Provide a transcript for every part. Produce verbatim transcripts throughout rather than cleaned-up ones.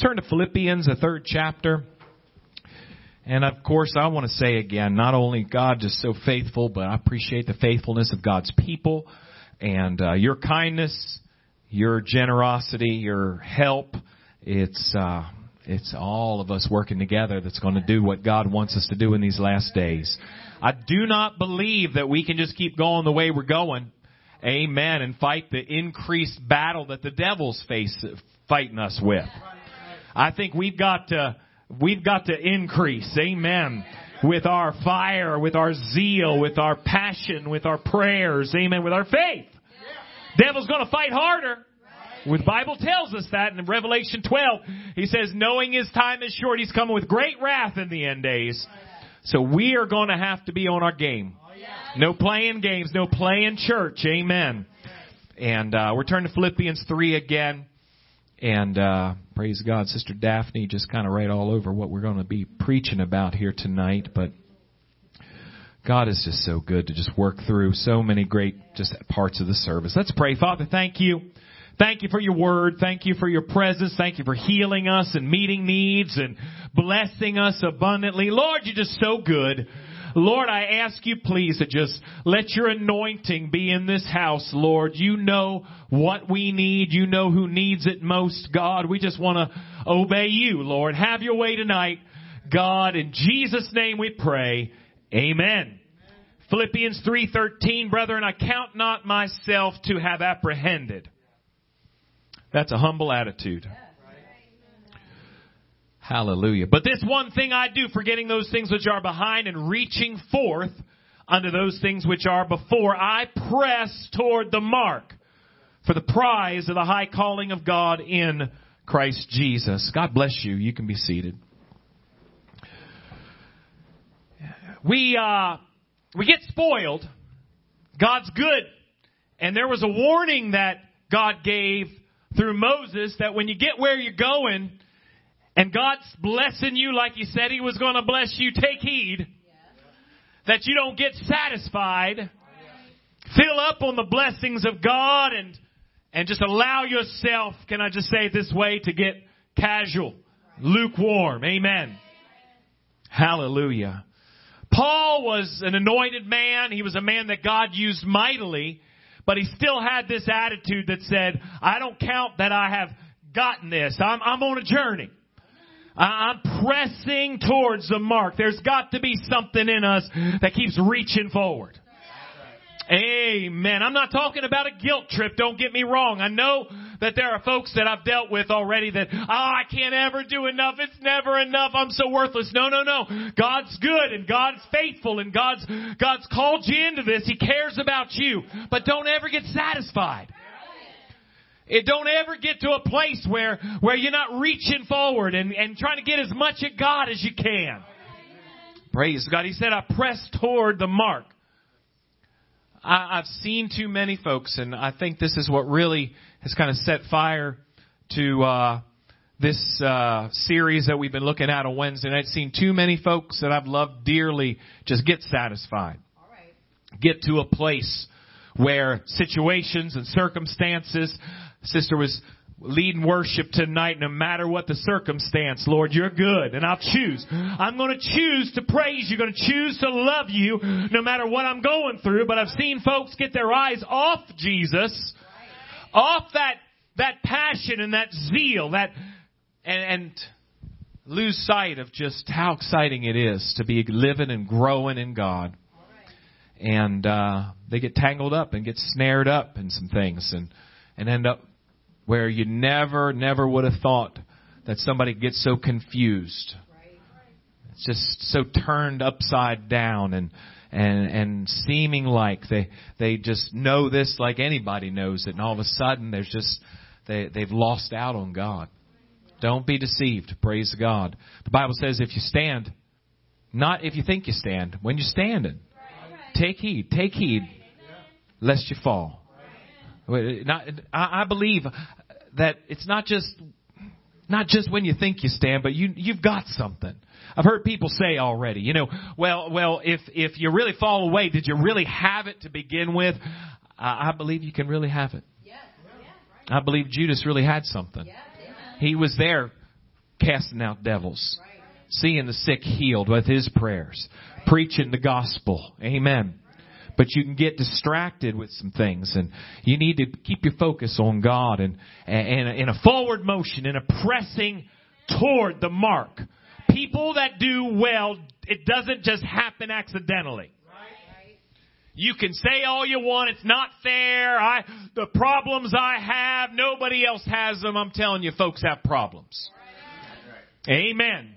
Turn to Philippians, the third chapter. And of course, I want to say again, not only God is so faithful, but I appreciate the faithfulness of God's people and uh, your kindness, your generosity, your help. It's uh, it's all of us working together that's going to do what God wants us to do in these last days. I do not believe that we can just keep going the way we're going. Amen. And fight the increased battle that the devil's face fighting us with. I think we've got to we've got to increase. Amen. With our fire, with our zeal, with our passion, with our prayers. Amen. With our faith. Devil's going to fight harder. The Bible tells us that in Revelation twelve. He says, knowing his time is short, he's coming with great wrath in the end days. So we are going to have to be on our game. No playing games, no playing church. Amen. And uh, we're turning to Philippians three again. And uh, praise God, Sister Daphne just kind of right all over what we're going to be preaching about here tonight. But God is just so good to just work through so many great just parts of the service. Let's pray. Father, thank you. Thank you for your word. Thank you for your presence. Thank you for healing us and meeting needs and blessing us abundantly. Lord, you're just so good. Lord, I ask you, please, to just let your anointing be in this house, Lord. You know what we need. You know who needs it most, God. We just want to obey you, Lord. Have your way tonight, God. In Jesus' name we pray. Amen. Amen. Philippians three thirteen, brethren, I count not myself to have apprehended. That's a humble attitude. Hallelujah. But this one thing I do, forgetting those things which are behind and reaching forth unto those things which are before, I press toward the mark for the prize of the high calling of God in Christ Jesus. God bless you. You can be seated. We uh, we get spoiled. God's good. And there was a warning that God gave through Moses that when you get where you're going, and God's blessing you like he said he was going to bless you, take heed that you don't get satisfied. Fill up on the blessings of God and and just allow yourself, can I just say it this way, to get casual, lukewarm. Amen. Hallelujah. Paul was an anointed man. He was a man that God used mightily, but he still had this attitude that said, I don't count that I have gotten this. I'm, I'm on a journey. I'm pressing towards the mark. There's got to be something in us that keeps reaching forward. Amen. I'm not talking about a guilt trip. Don't get me wrong. I know that there are folks that I've dealt with already that, oh, I can't ever do enough. It's never enough. I'm so worthless. No, no, no. God's good and God's faithful and God's, God's called you into this. He cares about you, but don't ever get satisfied. It don't ever get to a place where, where you're not reaching forward and, and trying to get as much of God as you can. Amen. Praise God. He said, I press toward the mark. I, I've seen too many folks, and I think this is what really has kind of set fire to uh, this uh, series that we've been looking at on Wednesday. I've seen too many folks that I've loved dearly just get satisfied. All right. Get to a place where situations and circumstances... Sister was leading worship tonight. No matter what the circumstance, Lord, you're good. And I'll choose. I'm going to choose to praise you. Going to choose to love you no matter what I'm going through. But I've seen folks get their eyes off Jesus, off that, that passion and that zeal, that, and, and lose sight of just how exciting it is to be living and growing in God. And, uh, they get tangled up and get snared up in some things and, and end up where you never, never would have thought that somebody gets so confused. It's just so turned upside down and and and seeming like they they just know this like anybody knows it. And all of a sudden, there's just they, they've lost out on God. Don't be deceived. Praise God. The Bible says if you stand, not if you think you stand, when you're standing, take heed, take heed, lest you fall. I believe that it's not just not just when you think you stand, but you you've got something. I've heard people say already, you know, well, well, if if you really fall away, did you really have it to begin with? I believe you can really have it. I believe Judas really had something. He was there casting out devils, right. Seeing the sick healed with his prayers, right. Preaching the gospel. Amen. Right. But you can get distracted with some things, and you need to keep your focus on God and and in a forward motion, in a pressing toward the mark. People that do well, it doesn't just happen accidentally. You can say all you want. It's not fair. I, the problems I have, nobody else has them. I'm telling you, folks have problems. Amen.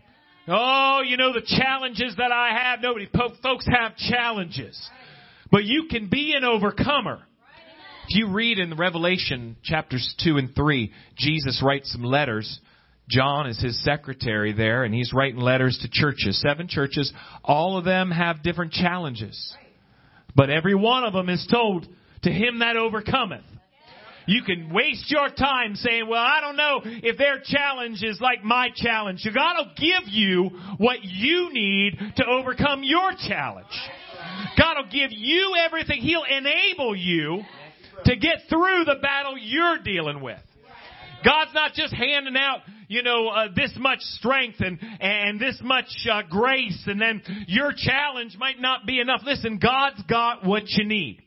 Oh, you know, the challenges that I have, nobody, folks have challenges. But you can be an overcomer. If you read in Revelation chapters two and three, Jesus writes some letters. John is his secretary there, and he's writing letters to churches, seven churches. All of them have different challenges. But every one of them is told, to him that overcometh. You can waste your time saying, well, I don't know if their challenge is like my challenge. God will give you what you need to overcome your challenge. God will give you everything. He'll enable you to get through the battle you're dealing with. God's not just handing out, you know, uh, this much strength and, and this much uh, grace, and then your challenge might not be enough. Listen, God's got what you need.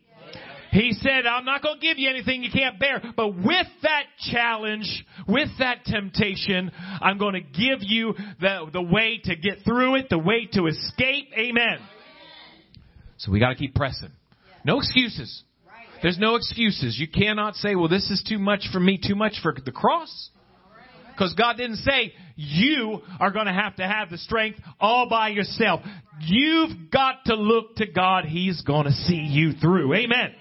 He said, I'm not going to give you anything you can't bear, but with that challenge, with that temptation, I'm going to give you the, the way to get through it, the way to escape. Amen. So we got to keep pressing. No excuses. There's no excuses. You cannot say, well, this is too much for me, too much for the cross. Because God didn't say you are going to have to have the strength all by yourself. You've got to look to God. He's going to see you through. Amen.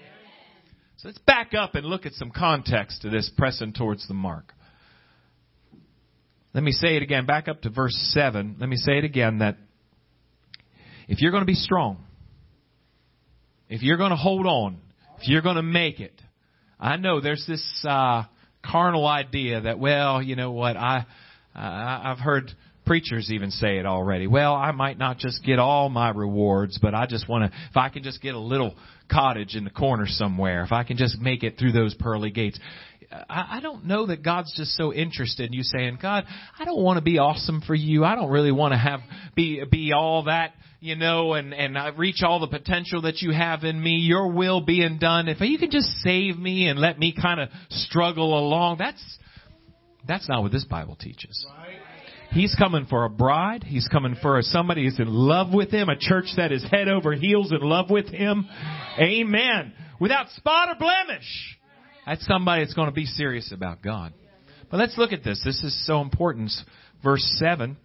So let's back up and look at some context to this pressing towards the mark. Let me say it again. Back up to verse seven. Let me say it again, that if you're going to be strong, if you're going to hold on, if you're going to make it, I know there's this uh, carnal idea that, well, you know what, I, uh, I've heard preachers even say it already. Well, I might not just get all my rewards, but I just want to, if I can just get a little cottage in the corner somewhere, if I can just make it through those pearly gates. I, I don't know that God's just so interested in you saying, God, I don't want to be awesome for you. I don't really want to have be be all that. You know, and, and I reach all the potential that you have in me, your will being done. If you can just save me and let me kind of struggle along, that's that's not what this Bible teaches. He's coming for a bride. He's coming for a, somebody who's in love with him, a church that is head over heels in love with him. Amen. Without spot or blemish. That's somebody that's going to be serious about God. But let's look at this. This is so important. Verse seven.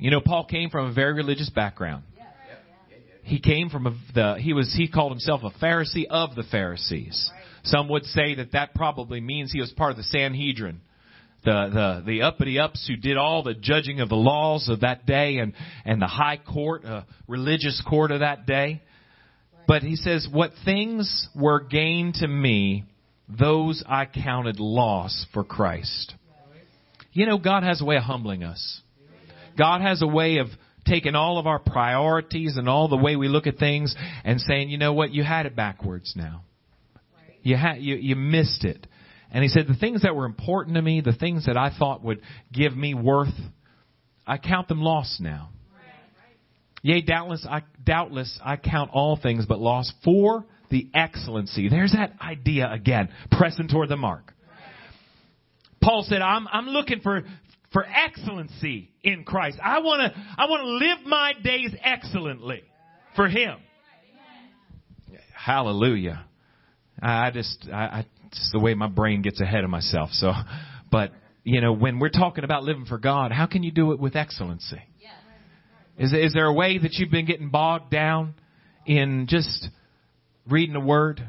You know, Paul came from a very religious background. He came from a, the, he was, he called himself a Pharisee of the Pharisees. Some would say that that probably means he was part of the Sanhedrin, the, the, the uppity ups who did all the judging of the laws of that day, and, and the high court, uh, religious court of that day. But he says, what things were gain to me, those I counted loss for Christ. You know, God has a way of humbling us. God has a way of taking all of our priorities and all the way we look at things and saying, you know what, you had it backwards now. You had, you, you missed it. And he said, the things that were important to me, the things that I thought would give me worth, I count them lost now. Yea, doubtless I, doubtless I count all things but loss for the excellency. There's that idea again, pressing toward the mark. Paul said, I'm, I'm looking for... For excellency in Christ. I want to I want to live my days excellently for him. Hallelujah. I just, I, I, it's the way my brain gets ahead of myself. So, but, you know, when we're talking about living for God, how can you do it with excellency? Is, is there a way that you've been getting bogged down in just reading the word,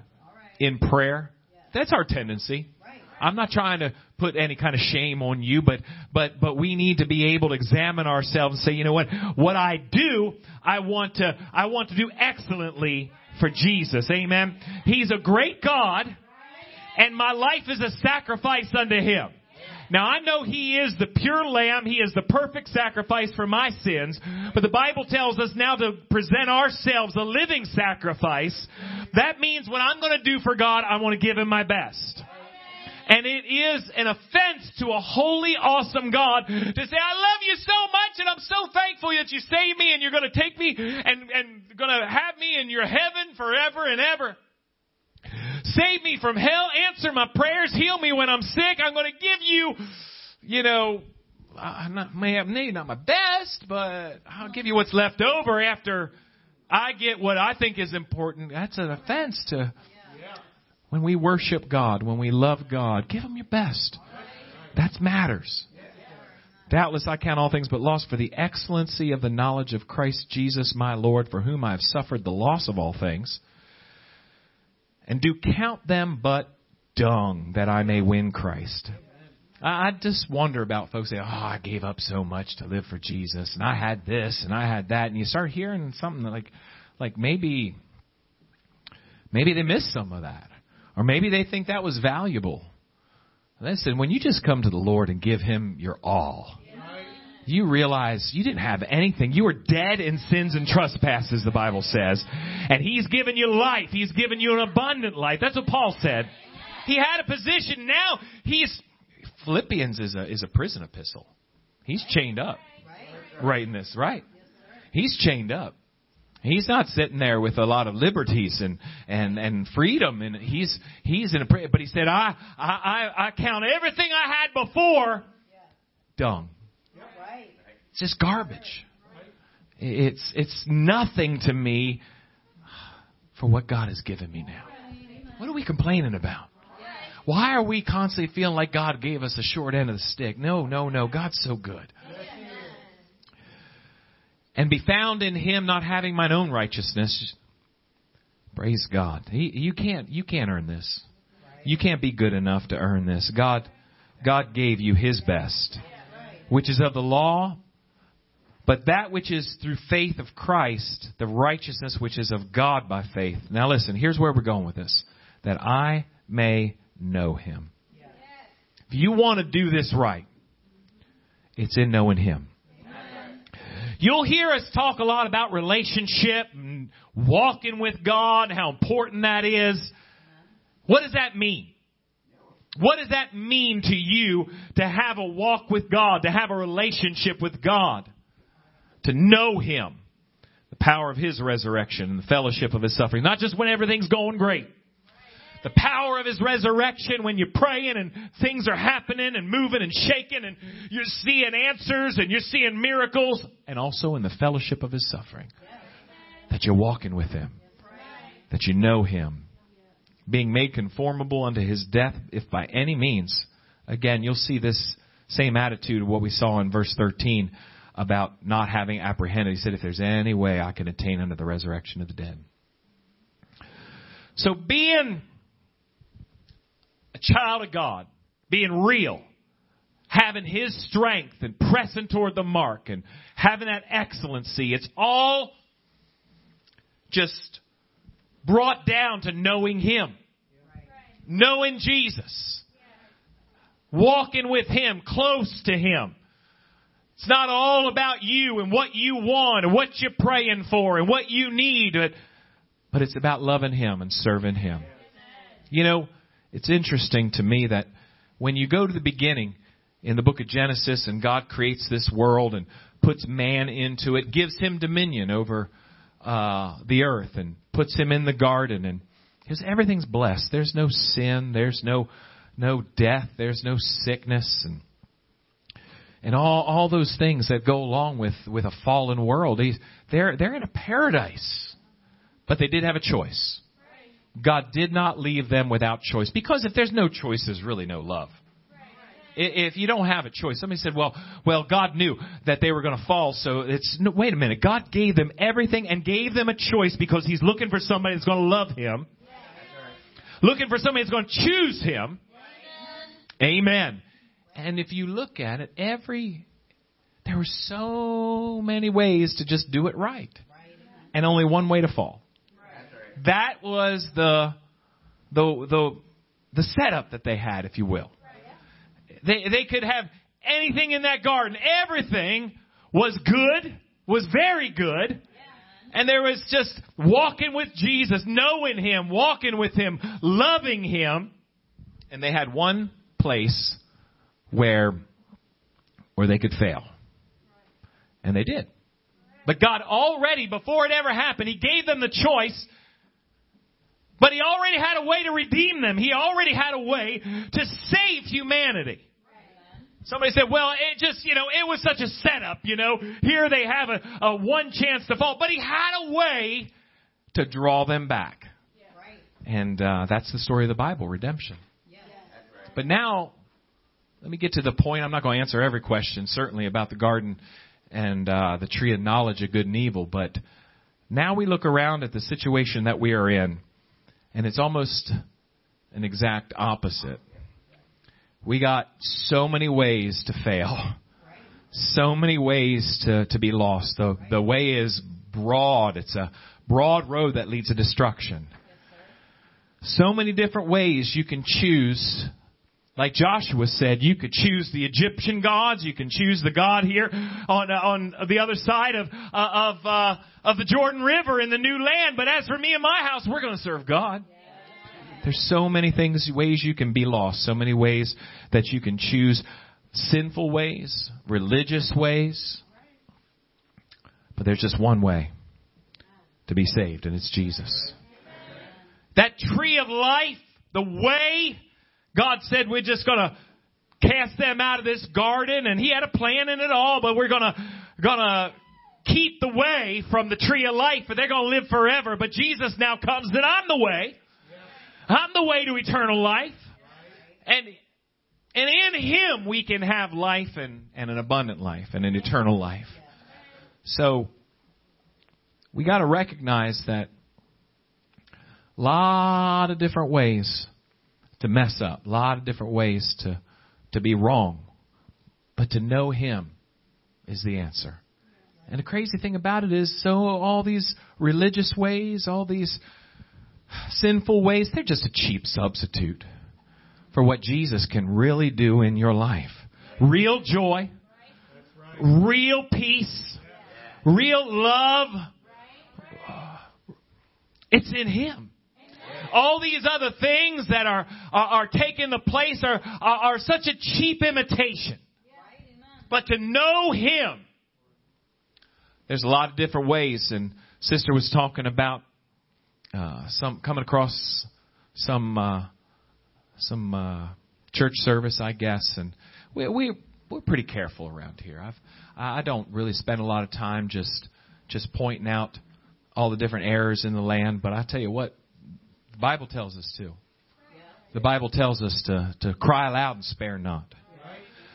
in prayer? That's our tendency. I'm not trying to put any kind of shame on you, but but but we need to be able to examine ourselves and say, you know what, what I do, I want to I want to do excellently for Jesus. Amen. He's a great God, and my life is a sacrifice unto him. Now, I know he is the pure lamb. He is the perfect sacrifice for my sins. But the Bible tells us now to present ourselves a living sacrifice. That means what I'm going to do for God, I want to give him my best. And it is an offense to a holy, awesome God to say, I love you so much and I'm so thankful that you saved me and you're going to take me and, and going to have me in your heaven forever and ever. Save me from hell, answer my prayers, heal me when I'm sick. I'm going to give you, you know, I'm not, maybe not my best, but I'll give you what's left over after I get what I think is important. That's an offense to when we worship God, when we love God. Give Him your best. That matters. Doubtless I count all things but loss for the excellency of the knowledge of Christ Jesus my Lord, for whom I have suffered the loss of all things, and do count them but dung, that I may win Christ. I just wonder about folks say, oh, I gave up so much to live for Jesus, and I had this, and I had that. And you start hearing something that like, like maybe, maybe they missed some of that. Or maybe they think that was valuable. Listen, when you just come to the Lord and give Him your all, you realize you didn't have anything. You were dead in sins and trespasses, the Bible says. And He's given you life. He's given you an abundant life. That's what Paul said. He had a position. Now he's... Philippians is a is a prison epistle. He's chained up. Right in this, right? He's chained up. He's not sitting there with a lot of liberties and and, and freedom. And he's he's in a prison. But he said, I I I count everything I had before dung. It's just garbage. It's it's nothing to me for what God has given me now. What are we complaining about? Why are we constantly feeling like God gave us a short end of the stick? No, no, no. God's so good. Amen. And be found in Him, not having mine own righteousness. Praise God. He, you can't, you can't earn this. You can't be good enough to earn this. God, God gave you His best, which is of the law, but that which is through faith of Christ, the righteousness which is of God by faith. Now listen, here's where we're going with this. That I may know Him. Yes. If you want to do this right, it's in knowing Him. Amen. You'll hear us talk a lot about relationship and walking with God, how important that is. What does that mean? What does that mean to you to have a walk with God, to have a relationship with God, to know Him, the power of His resurrection and the fellowship of His suffering, not just when everything's going great. The power of His resurrection when you're praying and things are happening and moving and shaking and you're seeing answers and you're seeing miracles. And also in the fellowship of His suffering. That you're walking with Him. That you know Him. Being made conformable unto His death, if by any means. Again, you'll see this same attitude of what we saw in verse thirteen about not having apprehended. He said, if there's any way I can attain unto the resurrection of the dead. So being child of God, being real, having His strength and pressing toward the mark and having that excellency. It's all just brought down to knowing Him, right. Knowing Jesus, yeah. Walking with Him, close to Him. It's not all about you and what you want and what you're praying for and what you need, but, but it's about loving Him and serving Him. Yeah. You know, it's interesting to me that when you go to the beginning in the book of Genesis and God creates this world and puts man into it, gives him dominion over uh, the earth and puts him in the garden, and because everything's blessed. There's no sin. There's no no death. There's no sickness and and all all those things that go along with with a fallen world. He's, they're they're in a paradise, but they did have a choice. God did not leave them without choice. Because if there's no choice, there's really no love. If you don't have a choice, somebody said, well, well, God knew that they were going to fall. So it's, no, wait a minute. God gave them everything and gave them a choice because He's looking for somebody that's going to love Him. Looking for somebody that's going to choose Him. Amen. And if you look at it, every, there were so many ways to just do it right. And only one way to fall. That was the, the the the setup that they had, if you will. They they could have anything in that garden. Everything was good, was very good. And there was just walking with Jesus, knowing Him, walking with Him, loving Him. And they had one place where where they could fail. And they did. But God already, before it ever happened, He gave them the choice. But He already had a way to redeem them. He already had a way to save humanity. Somebody said, well, it just, you know, it was such a setup, you know. Here they have a, a one chance to fall. But He had a way to draw them back. Yeah, right. And uh, that's the story of the Bible, redemption. Yeah. Yeah. That's right. But now, let me get to the point. I'm not going to answer every question, certainly, about the garden and uh, the tree of knowledge of good and evil. But now we look around at the situation that we are in, and it's almost an exact opposite. We got so many ways to fail, so many ways to, to be lost. The, the way is broad. It's a broad road that leads to destruction. So many different ways you can choose. Like Joshua said, you could choose the Egyptian gods. You can choose the God here on uh, on the other side of uh, of uh, of the Jordan River in the new land. But as for me and my house, we're going to serve God. There's so many things, ways you can be lost, so many ways that you can choose sinful ways, religious ways. But there's just one way to be saved, and it's Jesus. That tree of life, the way, God said we're just going to cast them out of this garden, and He had a plan in it all, but we're going to gonna keep the way from the tree of life, and they're going to live forever. But Jesus now comes that I'm the way. I'm the way to eternal life. And and in Him we can have life and, and an abundant life and an eternal life. So we got to recognize that a lot of different ways to mess up, a lot of different ways to, to be wrong. But to know Him is the answer. And the crazy thing about it is, so all these religious ways, all these sinful ways, they're just a cheap substitute for what Jesus can really do in your life. Real joy, real peace, real love. It's in Him. All these other things that are are, are taking the place are, are, are such a cheap imitation. But to know Him, there's a lot of different ways. And Sister was talking about Uh, some coming across some uh, some uh, church service, I guess, and we, we we're pretty careful around here. I've I don't really spend a lot of time just just pointing out all the different errors in the land, but I tell you what, the Bible tells us to. The Bible tells us to to cry aloud and spare not.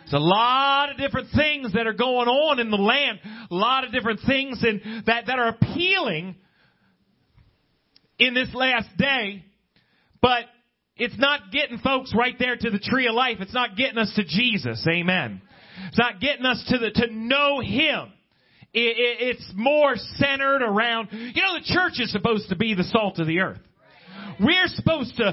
There's a lot of different things that are going on in the land, a lot of different things in, that that are appealing in this last day, but it's not getting folks right there to the tree of life. It's not getting us to Jesus. Amen. It's not getting us to the to know Him. It, it, it's more centered around, you know, the church is supposed to be the salt of the earth. We're supposed to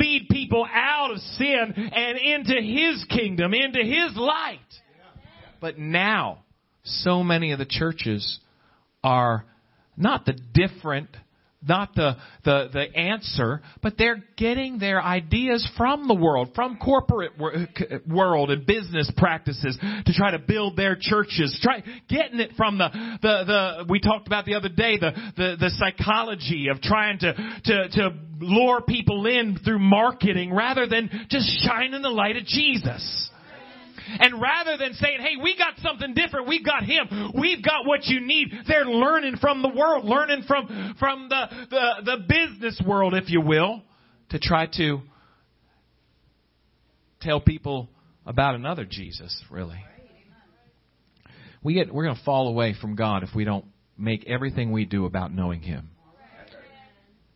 lead people out of sin and into His kingdom, into His light. But now, so many of the churches are not the different Not the, the, the answer, but they're getting their ideas from the world, from corporate wor- world and business practices to try to build their churches. Try getting it from the, the, the we talked about the other day, the, the, the psychology of trying to, to, to lure people in through marketing rather than just shining the light of Jesus. And rather than saying, hey, we got something different, we've got Him, we've got what you need, they're learning from the world, learning from from the, the, the business world, if you will, to try to tell people about another Jesus, really. We get, we're going to fall away from God if we don't make everything we do about knowing Him.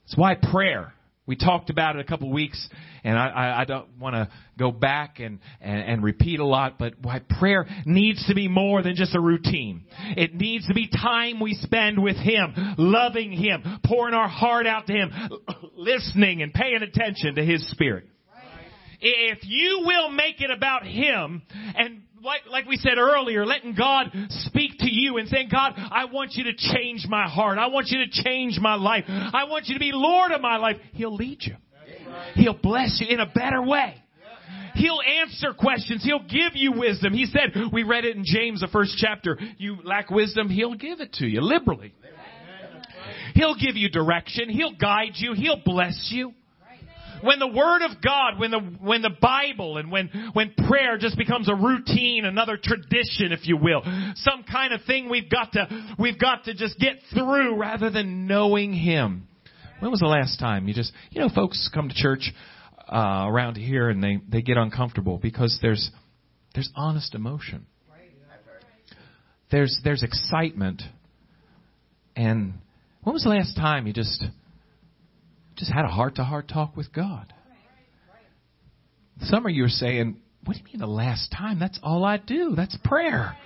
That's why prayer. We talked about it a couple of weeks, and I, I, I don't want to go back and, and, and repeat a lot, but why prayer needs to be more than just a routine. It needs to be time we spend with Him, loving Him, pouring our heart out to Him, listening and paying attention to His Spirit. Right. If you will make it about Him, and like, like we said earlier, letting God speak to you and saying, God, I want you to change my heart. I want you to change my life. I want you to be Lord of my life. He'll lead you. He'll bless you in a better way. He'll answer questions. He'll give you wisdom. He said, we read it in James, the first chapter, you lack wisdom, He'll give it to you liberally. He'll give you direction. He'll guide you. He'll bless you. When the Word of God, when the when the Bible, and when when prayer just becomes a routine, another tradition, if you will, some kind of thing we've got to we've got to just get through rather than knowing Him. When was the last time you just you know folks come to church uh, around here and they, they get uncomfortable because there's there's honest emotion, there's there's excitement, and when was the last time you just Just had a heart-to-heart talk with God? Some of you are saying, what do you mean the last time? That's all I do. That's prayer.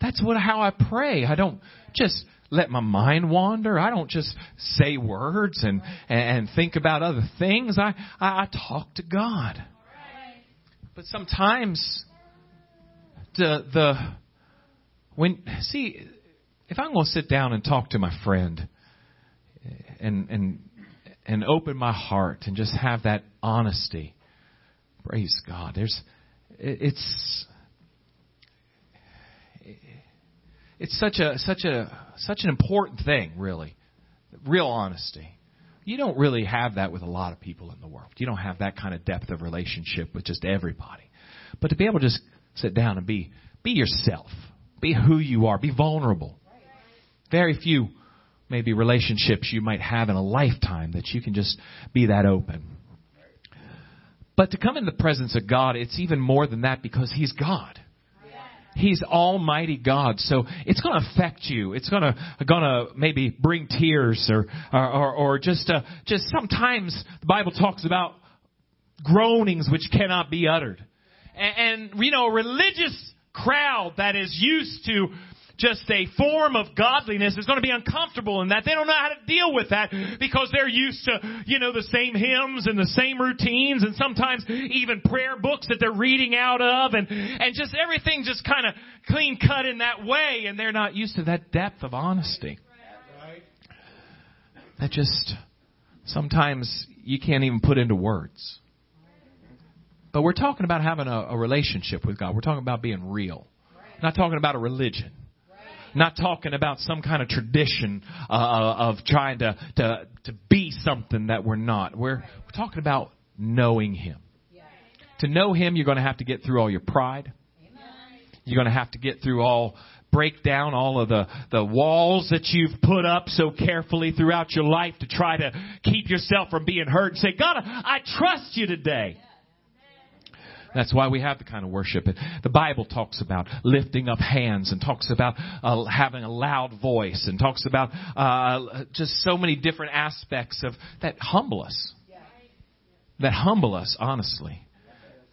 That's what how I pray. I don't just let my mind wander. I don't just say words and, and think about other things. I, I, I talk to God. But sometimes, the the when see, if I'm going to sit down and talk to my friend and and And open my heart and just have that honesty. Praise God. There's, it's, it's such a such a such an important thing, really. Real honesty. You don't really have that with a lot of people in the world. You don't have that kind of depth of relationship with just everybody. But to be able to just sit down and be be yourself, be who you are, be vulnerable. Very few. Maybe relationships you might have in a lifetime that you can just be that open. But to come in the presence of God, it's even more than that because He's God. He's Almighty God. So it's going to affect you. It's going to going to maybe bring tears or or, or, or just uh, just sometimes the Bible talks about groanings which cannot be uttered. And, and you know, a religious crowd that is used to just a form of godliness is going to be uncomfortable in that. They don't know how to deal with that because they're used to, you know, the same hymns and the same routines and sometimes even prayer books that they're reading out of and, and just everything just kind of clean cut in that way. And they're not used to that depth of honesty. That just sometimes you can't even put into words. But we're talking about having a, a relationship with God. We're talking about being real. Not talking about a religion. Not talking about some kind of tradition uh, of trying to, to to be something that we're not. We're, we're talking about knowing Him. Yeah. To know Him, you're going to have to get through all your pride. Amen. You're going to have to get through all, break down all of the, the walls that you've put up so carefully throughout your life to try to keep yourself from being hurt. And say, God, I trust you today. Yeah. That's why we have the kind of worship. The Bible talks about lifting up hands and talks about uh, having a loud voice and talks about uh, just so many different aspects of that humble us, that humble us, honestly,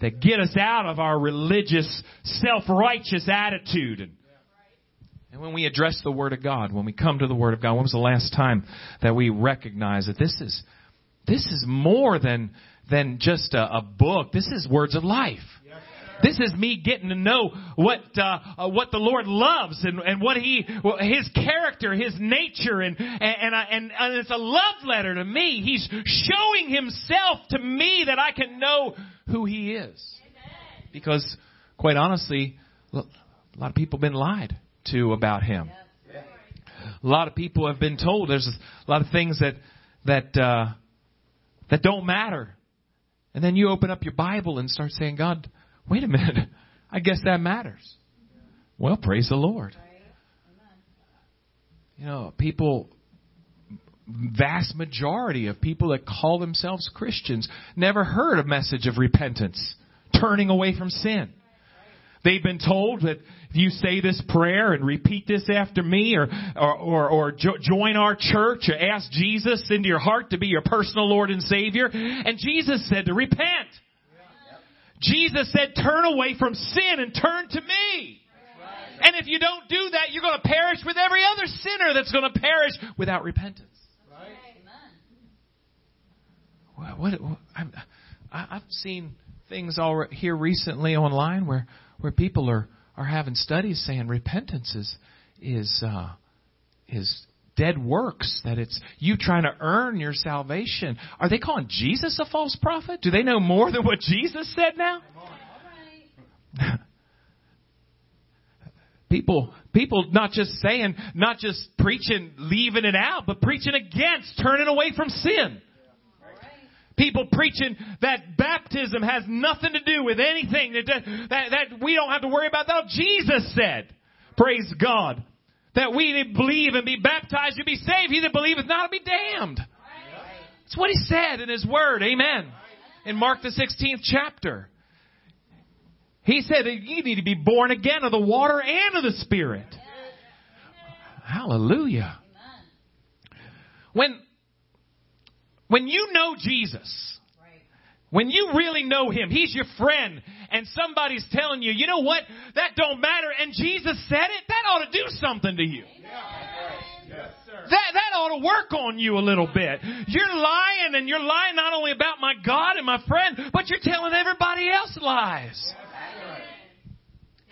that get us out of our religious, self-righteous attitude. And, and when we address the Word of God, when we come to the Word of God, when was the last time that we recognize that this is this is more than... than just a, a book. This is words of life. This is me getting to know what uh, uh, what the Lord loves and, and what He, His character, His nature, and and and, I, and and it's a love letter to me. He's showing Himself to me that I can know who He is. Because, quite honestly, a lot of people have been lied to about Him. A lot of people have been told there's a lot of things that that uh, that don't matter. And then you open up your Bible and start saying, God, wait a minute, I guess that matters. Well, praise the Lord. You know, people, vast majority of people that call themselves Christians never heard a message of repentance, turning away from sin. They've been told that if you say this prayer and repeat this after me or or, or, or jo- join our church or ask Jesus into your heart to be your personal Lord and Savior. And Jesus said to repent. Yeah. Jesus said, turn away from sin and turn to me. Right. And if you don't do that, you're going to perish with every other sinner that's going to perish without repentance. Right. Well, what, what, I'm, I've seen things all here recently online where Where people are, are having studies saying repentance is is uh, is dead works, that it's you trying to earn your salvation. Are they calling Jesus a false prophet? Do they know more than what Jesus said now? People, people not just saying, not just preaching, leaving it out, but preaching against, turning away from sin. People preaching that baptism has nothing to do with anything, that, that, that we don't have to worry about that. Jesus said, praise God, that we that believe and be baptized and be saved. He that believeth not will be damned. That's what he said in his word. Amen. In Mark the sixteenth chapter. He said that you need to be born again of the water and of the Spirit. Yes. Hallelujah. Amen. When, when you know Jesus, right. When you really know him, he's your friend, and somebody's telling you, you know what, that don't matter, and Jesus said it, that ought to do something to you. Yes, sir. That, that ought to work on you a little bit. You're lying, and you're lying not only about my God and my friend, but you're telling everybody else lies. Yes.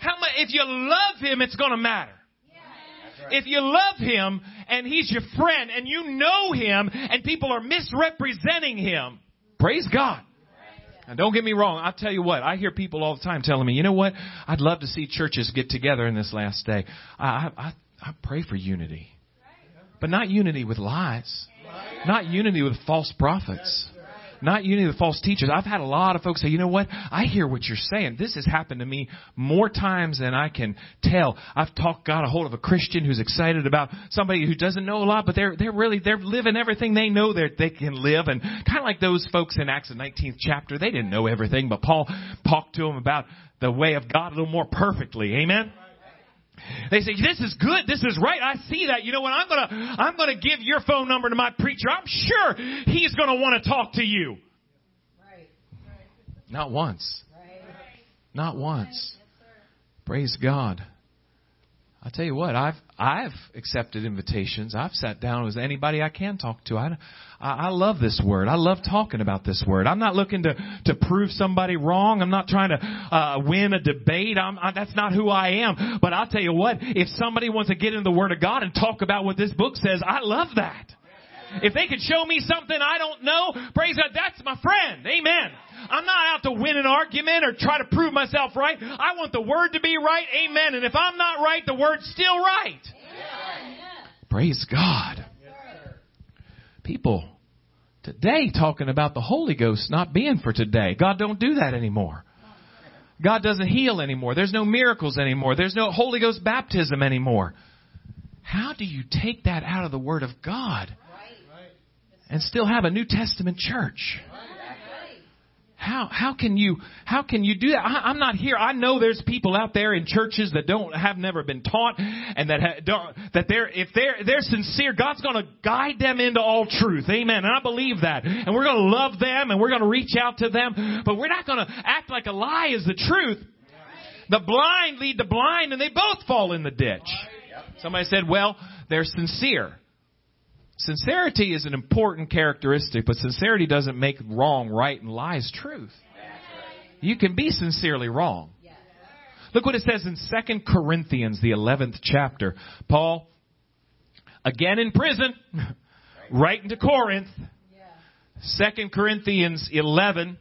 How much, if you love him, it's going to matter. Yeah. Right. If you love him and he's your friend and you know him and people are misrepresenting him, praise God. Right. And don't get me wrong. I'll tell you what. I hear people all the time telling me, you know what? I'd love to see churches get together in this last day. I, I, I pray for unity, right. But not unity with lies, right. Not unity with false prophets. Not unity with false teachers. I've had a lot of folks say, you know what? I hear what you're saying. This has happened to me more times than I can tell. I've talked, got a hold of a Christian who's excited about somebody who doesn't know a lot, but they're, they're really, they're living everything they know that they can live. And kind of like those folks in Acts the nineteenth chapter, they didn't know everything, but Paul talked to them about the way of God a little more perfectly. Amen. They say, this is good. This is right. I see that. You know what? I'm going to, I'm going to give your phone number to my preacher. I'm sure he's going to want to talk to you. Right. Right. Not once. Right. Not once. Right. Praise God. I'll tell you what, I've, I've accepted invitations. I've sat down with anybody I can talk to. I, I love this word. I love talking about this word. I'm not looking to, to prove somebody wrong. I'm not trying to, uh, win a debate. I'm, I, that's not who I am. But I'll tell you what, if somebody wants to get into the Word of God and talk about what this book says, I love that. If they can show me something I don't know, praise God, that's my friend. Amen. I'm not out to win an argument or try to prove myself right. I want the Word to be right. Amen. And if I'm not right, the Word's still right. Amen. Praise God. People today talking about the Holy Ghost not being for today. God don't do that anymore. God doesn't heal anymore. There's no miracles anymore. There's no Holy Ghost baptism anymore. How do you take that out of the Word of God? And still have a New Testament church. How how can you how can you do that? I, I'm not here. I know there's people out there in churches that don't have never been taught, and that ha, don't, that they're if they're they're sincere, God's going to guide them into all truth. Amen. And I believe that. And we're going to love them, and we're going to reach out to them. But we're not going to act like a lie is the truth. The blind lead the blind, and they both fall in the ditch. Somebody said, "Well, they're sincere." Sincerity is an important characteristic, but sincerity doesn't make wrong right and lies truth. You can be sincerely wrong. Look what it says in Second Corinthians, the eleventh chapter. Paul, again in prison, writing to Corinth. Second Corinthians eleven.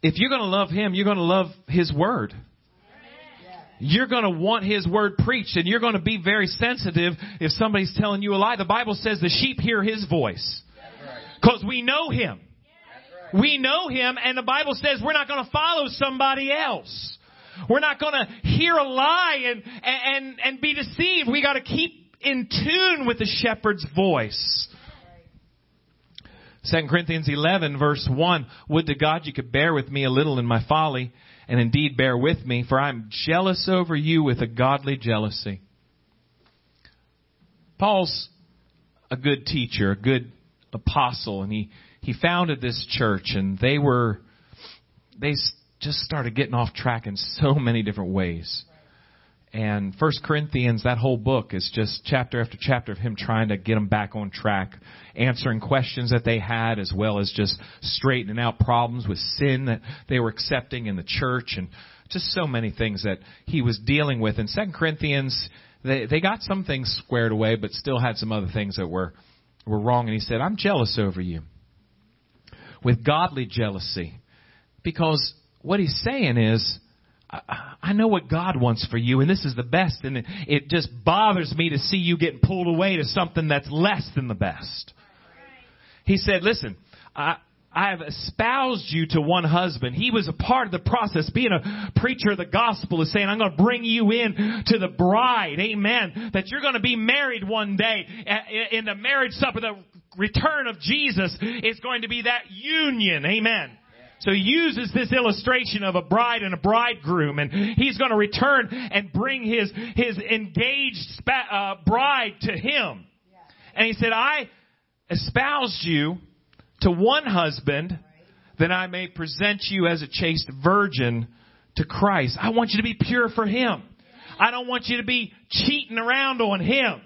If you're going to love him, you're going to love his word. You're going to want his word preached, and you're going to be very sensitive if somebody's telling you a lie. The Bible says the sheep hear his voice because we know him. We know him, and the Bible says we're not going to follow somebody else. We're not going to hear a lie and, and, and be deceived. We got to keep in tune with the shepherd's voice. Second Corinthians eleven, verse one, would to God you could bear with me a little in my folly, and indeed bear with me, for I am jealous over you with a godly jealousy. Paul's a good teacher, a good apostle, and he, he founded this church, and they were, they just started getting off track in so many different ways. And First Corinthians, that whole book is just chapter after chapter of him trying to get them back on track, answering questions that they had, as well as just straightening out problems with sin that they were accepting in the church, and just so many things that he was dealing with. In Second Corinthians, they, they got some things squared away, but still had some other things that were, were wrong. And he said, I'm jealous over you with godly jealousy, because what he's saying is, I know what God wants for you, and this is the best, and it just bothers me to see you getting pulled away to something that's less than the best. He said, listen, I, I have espoused you to one husband. He was a part of the process. Being a preacher of the gospel is saying, I'm going to bring you in to the bride, amen, that you're going to be married one day. In the marriage supper, the return of Jesus is going to be that union, amen. So he uses this illustration of a bride and a bridegroom, and he's going to return and bring his his engaged spa, uh, bride to him. Yeah. And he said, I espoused you to one husband, that I may present you as a chaste virgin to Christ. I want you to be pure for him. I don't want you to be cheating around on him.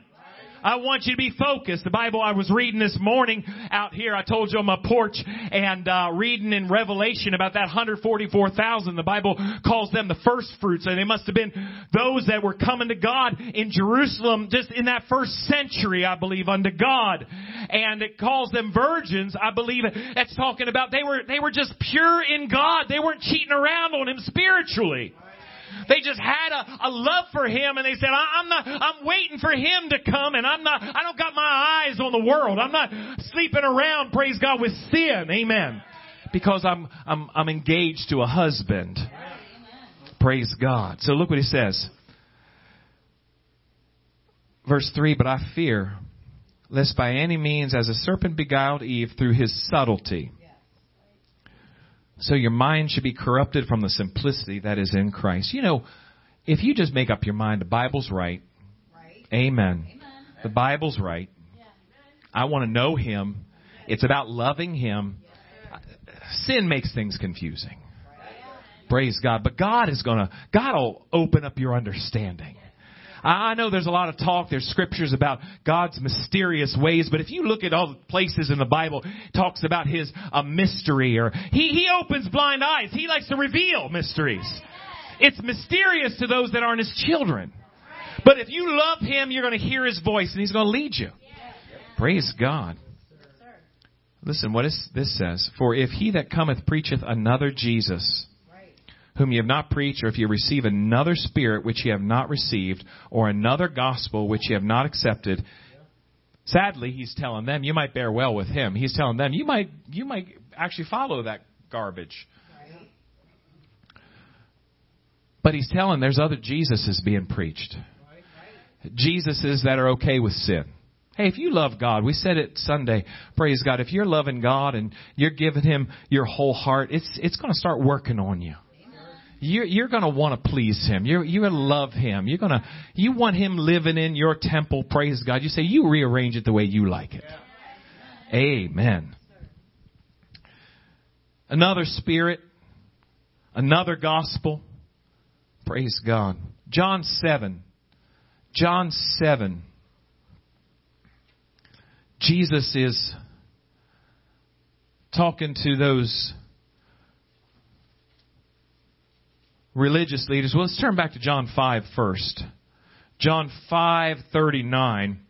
I want you to be focused. The Bible I was reading this morning out here, I told you on my porch, and uh, reading in Revelation about that one hundred forty-four thousand. The Bible calls them the first fruits. And they must have been those that were coming to God in Jerusalem just in that first century, I believe, unto God. And it calls them virgins, I believe. That's talking about they were they were just pure in God. They weren't cheating around on him spiritually. They just had a, a love for him, and they said, I, I'm not, I'm waiting for him to come, and I'm not, I don't got my eyes on the world. I'm not sleeping around, praise God, with sin. Amen. Because I'm, I'm, I'm engaged to a husband. Amen. Praise God. So look what he says. Verse three, but I fear lest by any means as a serpent beguiled Eve through his subtlety. So your mind should be corrupted from the simplicity that is in Christ. You know, if you just make up your mind, the Bible's right. Right. Amen. Amen. The Bible's right. Yeah. I want to know him. It's about loving him. Yeah. Sin makes things confusing. Right. Praise God. But God is going to, God will open up your understanding. I know there's a lot of talk, there's scriptures about God's mysterious ways, but if you look at all the places in the Bible, it talks about his a mystery, or he, he opens blind eyes. He likes to reveal mysteries. It's mysterious to those that aren't his children. But if you love him, you're going to hear his voice, and he's going to lead you. Praise God. Listen, what is, this says, for if he that cometh preacheth another Jesus, whom ye have not preached, or if ye receive another spirit which ye have not received, or another gospel which ye have not accepted. Sadly, he's telling them, you might bear well with him. He's telling them, you might you might actually follow that garbage. Right. But he's telling there's other Jesuses being preached. Right. Right. Jesuses that are okay with sin. Hey, if you love God, we said it Sunday, praise God, if you're loving God and you're giving him your whole heart, it's it's going to start working on you. You're, you're going to want to please him. You're, you're going to love him. You're going to, you want him living in your temple. Praise God. You say you rearrange it the way you like it. Yeah. Amen. Another spirit, another gospel. Praise God. John seven. John seven. Jesus is talking to those religious leaders. Well, let's turn back to John five first. John five thirty-nine.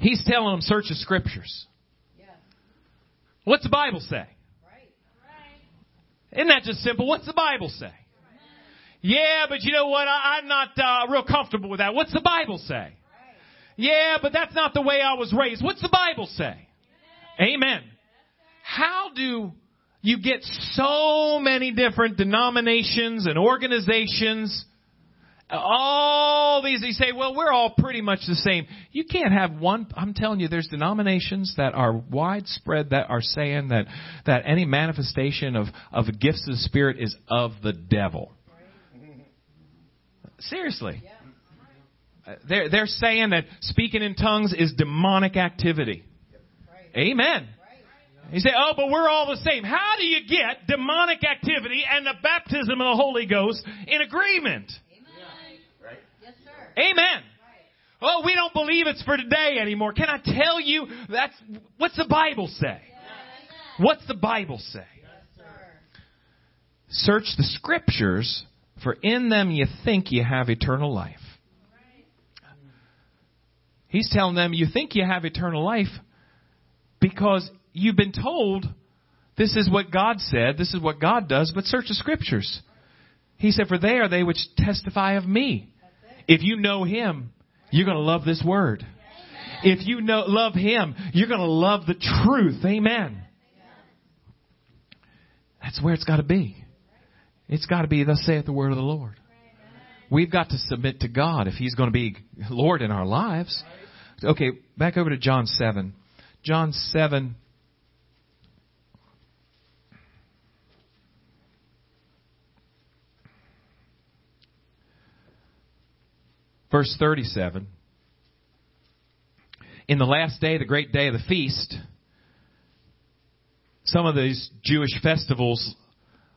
He's telling them, search the scriptures. Yeah. What's the Bible say? Right. Right. Isn't that just simple? What's the Bible say? Right. Yeah, but you know what? I, I'm not uh, real comfortable with that. What's the Bible say? Right. Yeah, but that's not the way I was raised. What's the Bible say? Yeah. Amen. How do you get so many different denominations and organizations? All these, you say, well, we're all pretty much the same. You can't have one. I'm telling you, there's denominations that are widespread that are saying that, that any manifestation of, of the gifts of the Spirit is of the devil. Seriously. They're, they're saying that speaking in tongues is demonic activity. Amen. You say, oh, but we're all the same. How do you get demonic activity and the baptism of the Holy Ghost in agreement? Amen. Yeah. Right. Yes, sir. Amen. Right. Oh, we don't believe it's for today anymore. Can I tell you, that's what's the Bible say? Yeah. What's the Bible say? Yeah. Search the Scriptures, for in them you think you have eternal life. He's telling them, you think you have eternal life because you've been told this is what God said, this is what God does, but search the Scriptures. He said, for they are they which testify of me. If you know Him, you're going to love this Word. If you know, love Him, you're going to love the truth. Amen. That's where it's got to be. It's got to be, thus saith the word of the Lord. We've got to submit to God if He's going to be Lord in our lives. Okay, back over to John seven. John seven. Verse thirty-seven. In the last day, the great day of the feast, some of these Jewish festivals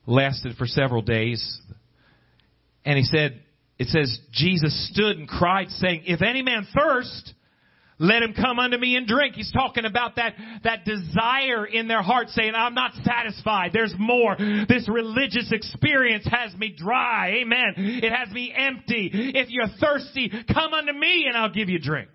lasted for several days. And he said, it says, Jesus stood and cried, saying, if any man thirst, let him come unto me and drink. He's talking about that, that desire in their heart saying, I'm not satisfied. There's more. This religious experience has me dry. Amen. It has me empty. If you're thirsty, come unto me and I'll give you drink.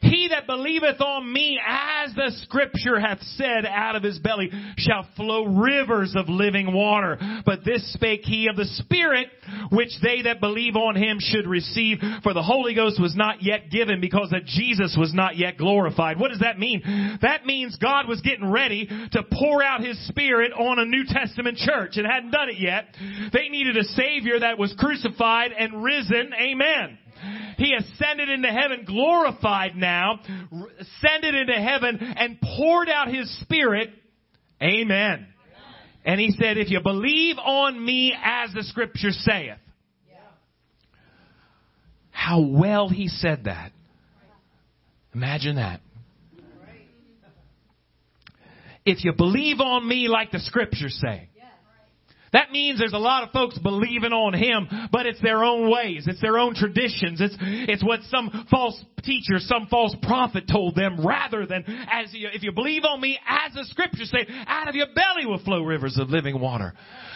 He that believeth on me, as the Scripture hath said, out of his belly shall flow rivers of living water. But this spake he of the Spirit, which they that believe on him should receive. For the Holy Ghost was not yet given, because that Jesus was not yet glorified. What does that mean? That means God was getting ready to pour out His Spirit on a New Testament church and hadn't done it yet. They needed a Savior that was crucified and risen. Amen. He ascended into heaven, glorified now, ascended into heaven and poured out His Spirit. Amen. And He said, if you believe on me as the Scripture saith. How well He said that. Imagine that. If you believe on me like the Scripture saith. That means there's a lot of folks believing on Him, but it's their own ways. It's their own traditions. It's it's what some false teacher, some false prophet told them, rather than as you, if you believe on me, as the Scriptures say, out of your belly will flow rivers of living water.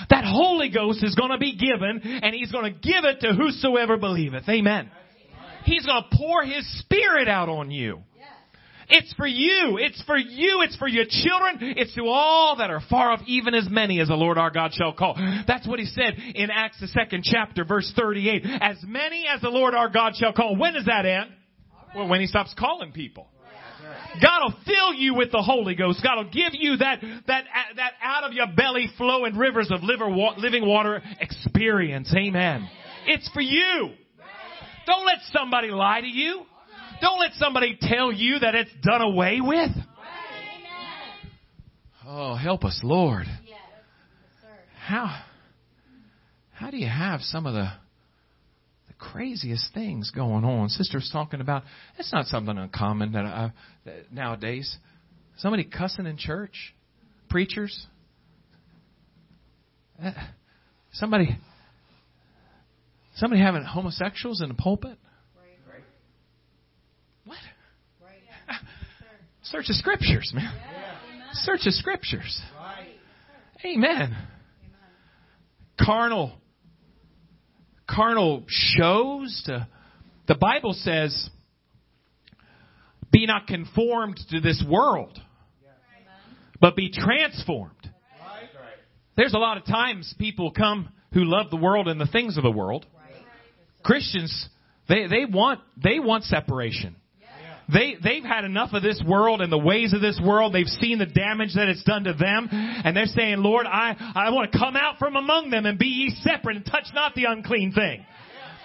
That Holy Ghost is going to be given, and He's going to give it to whosoever believeth. Amen. He's going to pour His Spirit out on you. It's for you. It's for you. It's for your children. It's to all that are far off, even as many as the Lord our God shall call. That's what He said in Acts, the second chapter, verse thirty-eight. As many as the Lord our God shall call. When does that end? Right. Well, when He stops calling people. Right. God will fill you with the Holy Ghost. God will give you that, that, that out of your belly flowing rivers of living water experience. Amen. It's for you. Don't let somebody lie to you. Don't let somebody tell you that it's done away with. Oh, help us, Lord. How, how do you have some of the, the craziest things going on? Sister's talking about, that's not something uncommon that I, that nowadays. Somebody cussing in church, preachers. Somebody, somebody having homosexuals in the pulpit. Search the Scriptures, man. Yeah. Search the Scriptures. Right. Amen. Amen. Carnal. Carnal shows. To, the Bible says, be not conformed to this world, but be transformed. Right. There's a lot of times people come who love the world and the things of the world. Right. Christians, they, they want they want separation. They, they've had enough of this world and the ways of this world. They've seen the damage that it's done to them. And they're saying, Lord, I, I want to come out from among them and be ye separate and touch not the unclean thing.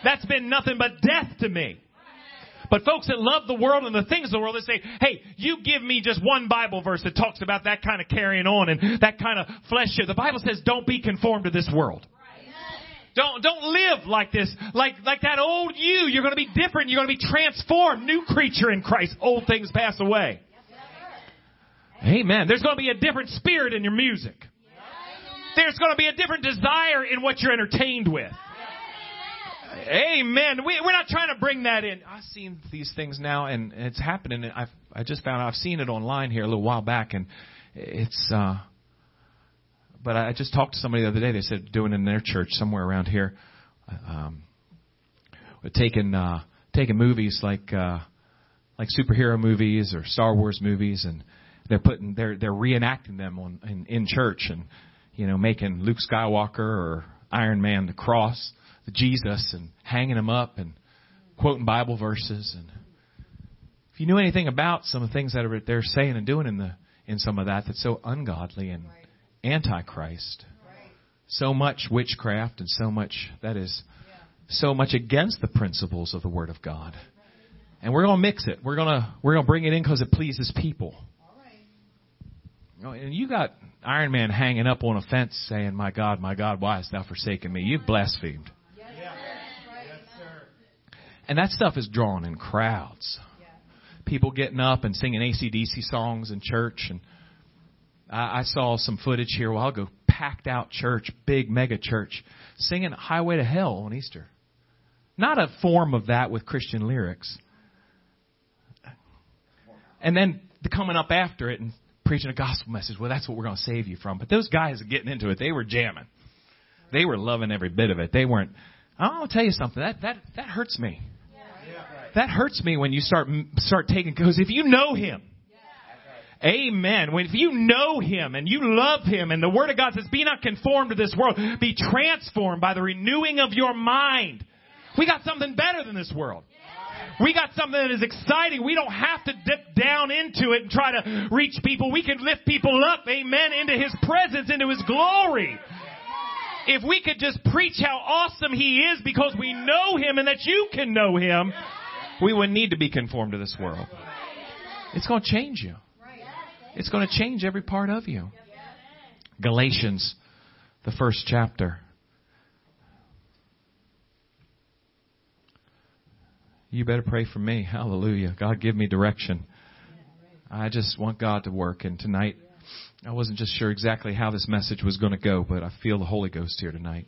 That's been nothing but death to me. But folks that love the world and the things of the world, they say, hey, you give me just one Bible verse that talks about that kind of carrying on and that kind of flesh here. The Bible says don't be conformed to this world. Don't don't live like this, like like that old you. You're going to be different. You're going to be transformed, new creature in Christ. Old things pass away. Amen. There's going to be a different spirit in your music. There's going to be a different desire in what you're entertained with. Amen. We, we're not trying to bring that in. I've seen these things now, and it's happening. And I've I just found out. I've seen it online here a little while back, and it's. Uh, But I just talked to somebody the other day. They said doing it in their church somewhere around here. Um, taking uh, taking movies like uh, like superhero movies or Star Wars movies, and they're putting they're they're reenacting them on in, in church, and you know making Luke Skywalker or Iron Man the cross, the Jesus, and hanging him up and quoting Bible verses. And if you knew anything about some of the things that are, they're saying and doing in the in some of that, that's so ungodly and right. Antichrist, right. So much witchcraft and so much that is yeah. so much against the principles of the Word of God. Right. And we're going to mix it. We're going to we're going to bring it in because it pleases people. All right. You know, and you got Iron Man hanging up on a fence saying, "My God, my God, why hast thou forsaken me?" You've blasphemed. Yes, yeah. sir. Right. Yes, sir. And that stuff is drawn in crowds. Yeah. People getting up and singing A C D C songs in church. And I saw some footage here a while ago, packed out church, big mega church, singing Highway to Hell on Easter. Not a form of that with Christian lyrics. And then coming up after it and preaching a gospel message. Well, that's what we're going to save you from. But those guys are getting into it. They were jamming. They were loving every bit of it. They weren't. I'll tell you something. That that that hurts me. That hurts me when you start start taking, because if you know him. Amen. When if you know him and you love him, and the Word of God says, "Be not conformed to this world, be transformed by the renewing of your mind." We got something better than this world. We got something that is exciting. We don't have to dip down into it and try to reach people. We can lift people up, amen, into his presence, into his glory. If we could just preach how awesome he is because we know him and that you can know him, we wouldn't need to be conformed to this world. It's going to change you. It's going to change every part of you. Galatians, the first chapter. You better pray for me. Hallelujah. God, give me direction. I just want God to work. And tonight, I wasn't just sure exactly how this message was going to go, but I feel the Holy Ghost here tonight.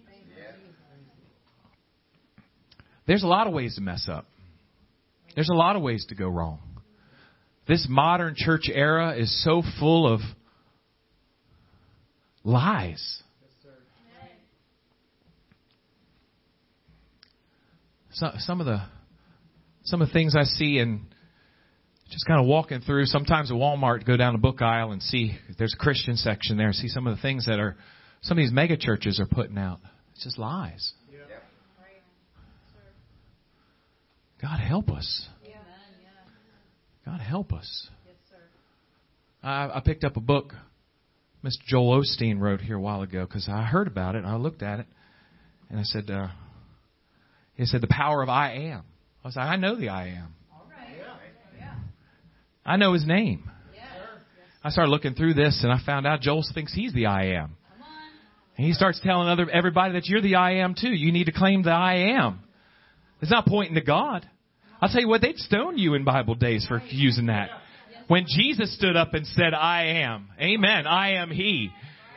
There's a lot of ways to mess up. There's a lot of ways to go wrong. This modern church era is so full of lies. So, some of the some of the things I see in just kind of walking through, sometimes at Walmart, go down the book aisle and see there's a Christian section there. See some of the things that are some of these mega churches are putting out. It's just lies. Yeah. God help us. God help us. Yes, sir. I, I picked up a book Mister Joel Osteen wrote here a while ago because I heard about it and I looked at it and I said, uh, he said, "The Power of I Am." I was like, I know the I Am. All right. Yeah. Yeah. I know his name. Yeah. I started looking through this and I found out Joel thinks he's the I Am. Come on. And he starts telling other everybody that you're the I Am too. You need to claim the I Am. It's not pointing to God. I'll tell you what, they'd stone you in Bible days for using that. When Jesus stood up and said, "I am," amen, I am he,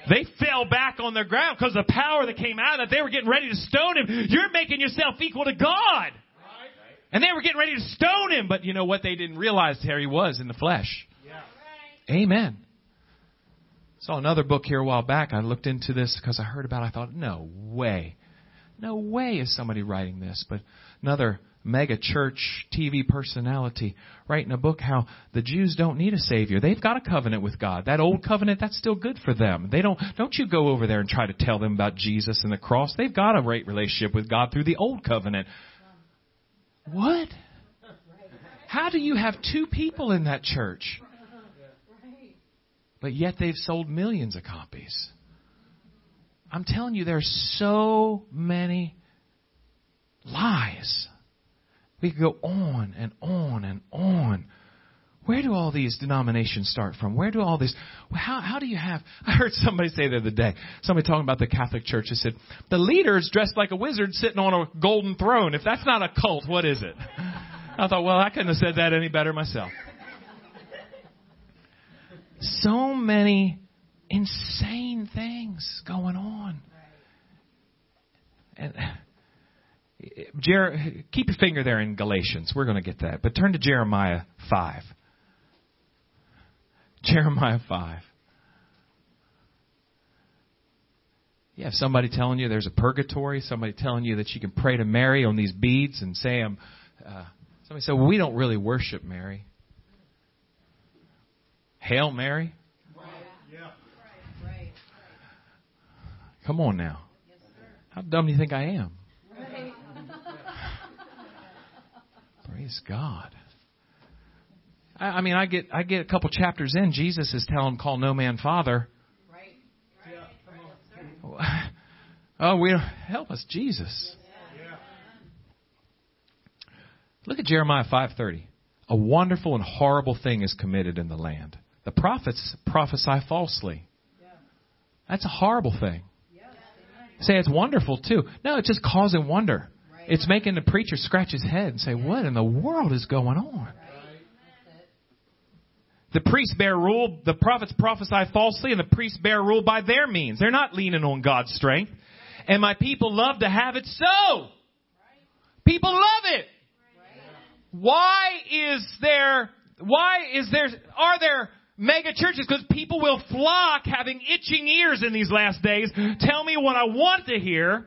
they fell back on their ground because the power that came out of it, they were getting ready to stone him. You're making yourself equal to God. And they were getting ready to stone him. But you know what? They didn't realize there he was in the flesh. Amen. I saw another book here a while back. I looked into this because I heard about it. I thought, no way. No way is somebody writing this. But another mega church T V personality writing a book how the Jews don't need a savior. They've got a covenant with God. That old covenant, that's still good for them. They don't don't you go over there and try to tell them about Jesus and the cross. They've got a right relationship with God through the old covenant. What? How do you have two people in that church? But yet they've sold millions of copies. I'm telling you, there's so many lies. We could go on and on and on. Where do all these denominations start from? Where do all these... How, how do you have... I heard somebody say the other day, somebody talking about the Catholic Church, they said, the leader's dressed like a wizard sitting on a golden throne. If that's not a cult, what is it? I thought, well, I couldn't have said that any better myself. So many insane things going on. And... Jer- keep your finger there in Galatians. We're going to get that. But turn to Jeremiah five. Jeremiah five. You have somebody telling you there's a purgatory, somebody telling you that you can pray to Mary on these beads and say, um, uh, somebody said, well, we don't really worship Mary. Hail Mary. Right. Yeah. Right, right, right. Come on now. Yes, sir. How dumb do you think I am? Right. Praise God. I, I mean, I get I get a couple chapters in. Jesus is telling them, call no man father. Oh, we help us, Jesus. Yeah. Look at Jeremiah five thirty. A wonderful and horrible thing is committed in the land. The prophets prophesy falsely. That's a horrible thing. Say it's wonderful too. No, it's just causing wonder. It's making the preacher scratch his head and say, "What in the world is going on?" The priests bear rule, the prophets prophesy falsely, and the priests bear rule by their means. They're not leaning on God's strength. And my people love to have it so. People love it. Why is there, why is there, are there mega churches? Because people will flock having itching ears in these last days. Tell me what I want to hear.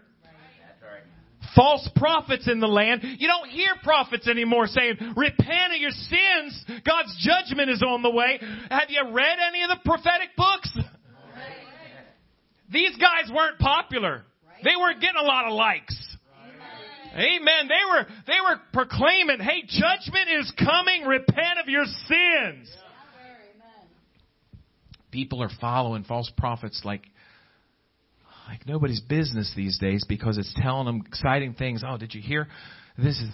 False prophets in the land. You don't hear prophets anymore saying, repent of your sins. God's judgment is on the way. Have you read any of the prophetic books? Right. These guys weren't popular. Right. They weren't getting a lot of likes. Right. Amen. They were, they were proclaiming, hey, judgment is coming. Repent of your sins. Yeah. People are following false prophets like Like nobody's business these days because it's telling them exciting things. Oh, did you hear? This is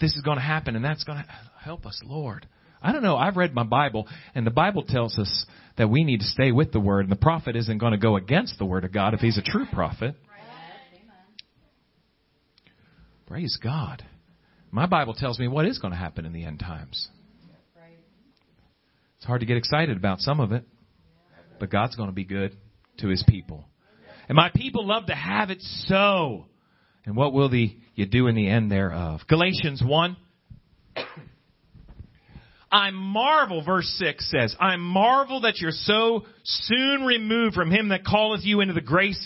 this is going to happen, and that's going to help us, Lord. I don't know. I've read my Bible, and the Bible tells us that we need to stay with the Word, and the prophet isn't going to go against the Word of God if he's a true prophet. Praise God. My Bible tells me what is going to happen in the end times. It's hard to get excited about some of it, but God's going to be good to his people. And my people love to have it so. And what will the you do in the end thereof? Galatians one. I marvel, verse six says, I marvel that you're so soon removed from him that calleth you into the grace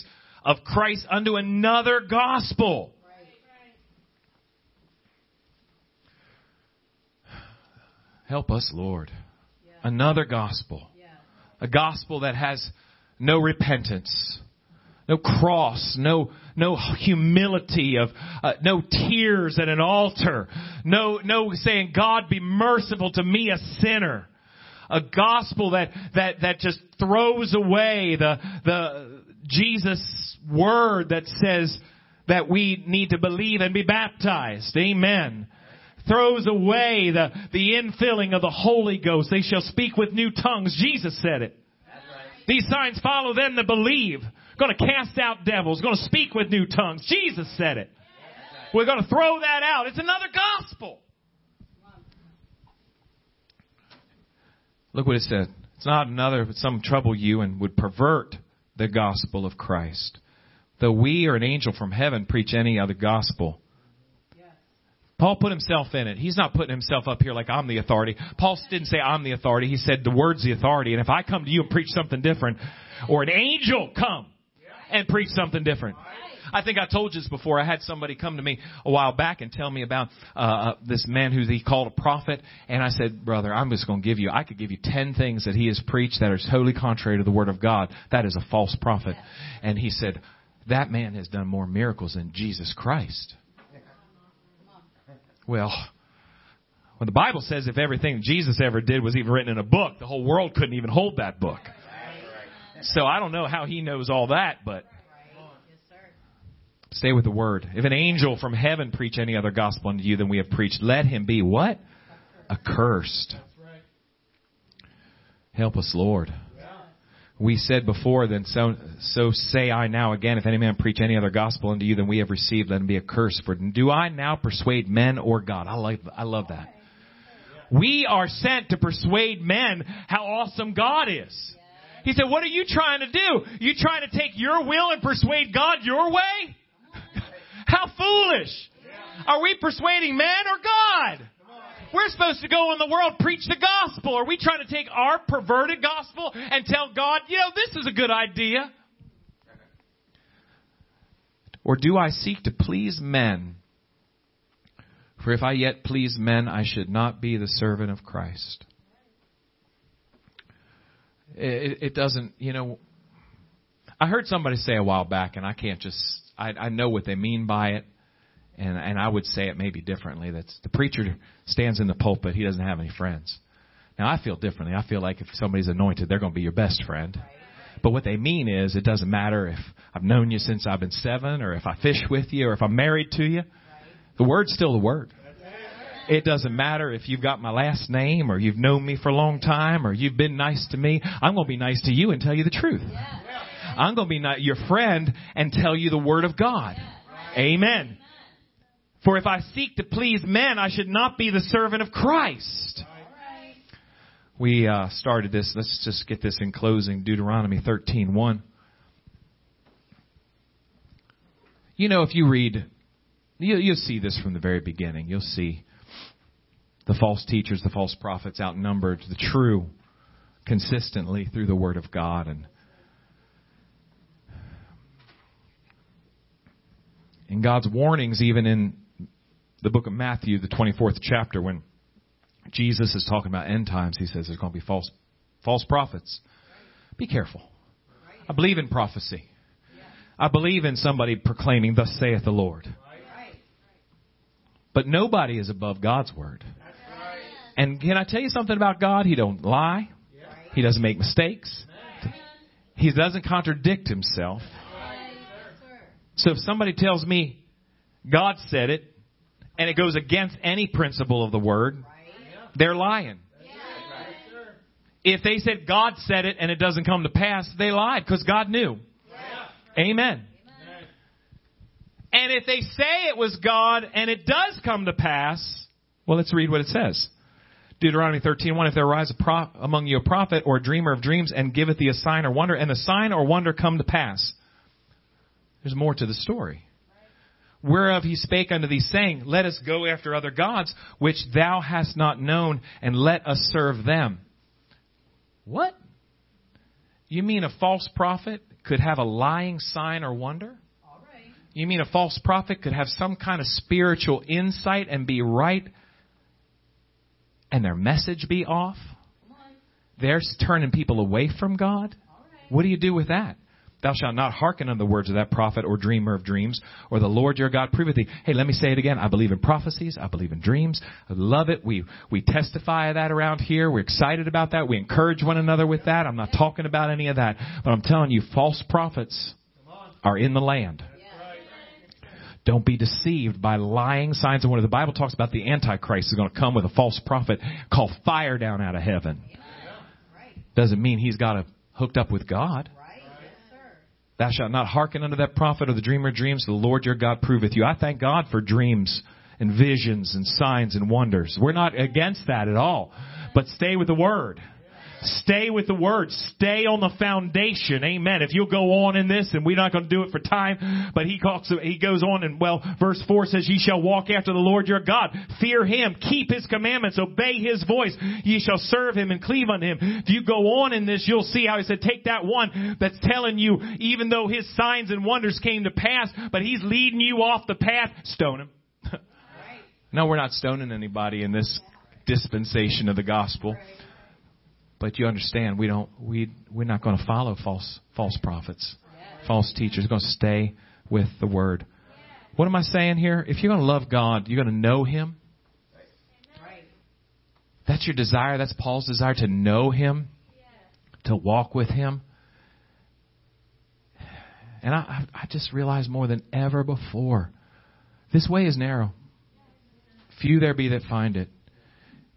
of Christ unto another gospel. Right. Right. Help us, Lord. Yeah. Another gospel. Yeah. A gospel that has no repentance. No cross, no no humility of uh, no tears at an altar, no no saying God be merciful to me a sinner, a gospel that that that just throws away the the Jesus word that says that we need to believe and be baptized. Amen. Throws away the the infilling of the Holy Ghost. They shall speak with new tongues. Jesus said it. These signs follow them that believe. Going to cast out devils. Going to speak with new tongues. Jesus said it. We're going to throw that out. It's another gospel. Look what it said. It's not another, but some trouble you and would pervert the gospel of Christ. Though we or an angel from heaven preach any other gospel. Paul put himself in it. He's not putting himself up here like I'm the authority. Paul didn't say I'm the authority. He said the word's the authority. And if I come to you and preach something different, or an angel come and preach something different. I think I told you this before. I had somebody come to me a while back and tell me about uh this man who he called a prophet. And I said, brother, I'm just going to give you, I could give you ten things that he has preached that are totally contrary to the word of God. That is a false prophet. And he said, that man has done more miracles than Jesus Christ. Well, when the Bible says if everything Jesus ever did was even written in a book, the whole world couldn't even hold that book. So I don't know how he knows all that, but stay with the word. If an angel from heaven preach any other gospel unto you than we have preached, let him be what? Accursed. Help us, Lord. We said before, then so, so say I now again, if any man preach any other gospel unto you than we have received, let him be accursed. For do I now persuade men or God? I like, I love that. We are sent to persuade men how awesome God is. He said, what are you trying to do? You trying to take your will and persuade God your way? How foolish. Are we persuading men or God? We're supposed to go in the world, preach the gospel. Are we trying to take our perverted gospel and tell God, you know, this is a good idea? Or do I seek to please men? For if I yet please men, I should not be the servant of Christ. It, it doesn't, you know, I heard somebody say a while back, and I can't just, I, I know what they mean by it, and, and I would say it maybe differently. That's the preacher stands in the pulpit, he doesn't have any friends. Now, I feel differently. I feel like if somebody's anointed, they're going to be your best friend. But what they mean is it doesn't matter if I've known you since I've been seven, or if I fish with you, or if I'm married to you. The word's still the word. It doesn't matter if you've got my last name, or you've known me for a long time, or you've been nice to me. I'm going to be nice to you and tell you the truth. I'm going to be your friend and tell you the word of God. Amen. For if I seek to please men, I should not be the servant of Christ. We uh, started this. Let's just get this in closing. Deuteronomy thirteen one. You know, if you read... You'll see this from the very beginning. You'll see the false teachers, the false prophets outnumbered the true consistently through the Word of God. And in God's warnings, even in the book of Matthew, the twenty-fourth chapter, when Jesus is talking about end times, he says there's going to be false, false prophets. Be careful. I believe in prophecy. I believe in somebody proclaiming, "Thus saith the Lord." But nobody is above God's word. Right. And can I tell you something about God? He don't lie. Yeah. He doesn't make mistakes. Amen. He doesn't contradict himself. Right. So if somebody tells me God said it and it goes against any principle of the word, right, they're lying. Yeah. Right. If they said God said it and it doesn't come to pass, they lied because God knew. Yeah. Amen. And if they say it was God and it does come to pass, well, let's read what it says. Deuteronomy thirteen one, if there arise a prop among you a prophet or a dreamer of dreams and giveth thee a sign or wonder, and the sign or wonder come to pass. There's more to the story. Whereof he spake unto thee, saying, "Let us go after other gods, which thou hast not known, and let us serve them." What? You mean a false prophet could have a lying sign or wonder? You mean a false prophet could have some kind of spiritual insight and be right and their message be off? They're turning people away from God? What do you do with that? Thou shalt not hearken unto the words of that prophet or dreamer of dreams, or the Lord your God proveth thee. Hey, let me say it again. I believe in prophecies. I believe in dreams. I love it. We we testify of that around here. We're excited about that. We encourage one another with that. I'm not talking about any of that. But I'm telling you, false prophets are in the land. Don't be deceived by lying signs of wonder. The Bible talks about the Antichrist is going to come with a false prophet called fire down out of heaven. Yeah. Right. Doesn't mean he's got it hooked up with God. Right. Yes, sir. Thou shalt not hearken unto that prophet or the dreamer of dreams. The Lord your God proveth you. I thank God for dreams and visions and signs and wonders. We're not against that at all. But stay with the word. Stay with the word. Stay on the foundation. Amen. If you'll go on in this, and we're not going to do it for time, but he talks, he goes on, and well, verse four says, "Ye shall walk after the Lord your God. Fear him. Keep his commandments. Obey his voice. Ye shall serve him and cleave unto him." If you go on in this, you'll see how he said, take that one that's telling you, even though his signs and wonders came to pass, but he's leading you off the path, stone him. No, we're not stoning anybody in this dispensation of the gospel. But you understand, we don't, we, we're not going to follow false, false prophets, false teachers. We're going to stay with the word. What am I saying here? If you're going to love God, you're going to know him. That's your desire. That's Paul's desire, to know him, to walk with him. And I, I just realized more than ever before, this way is narrow. Few there be that find it.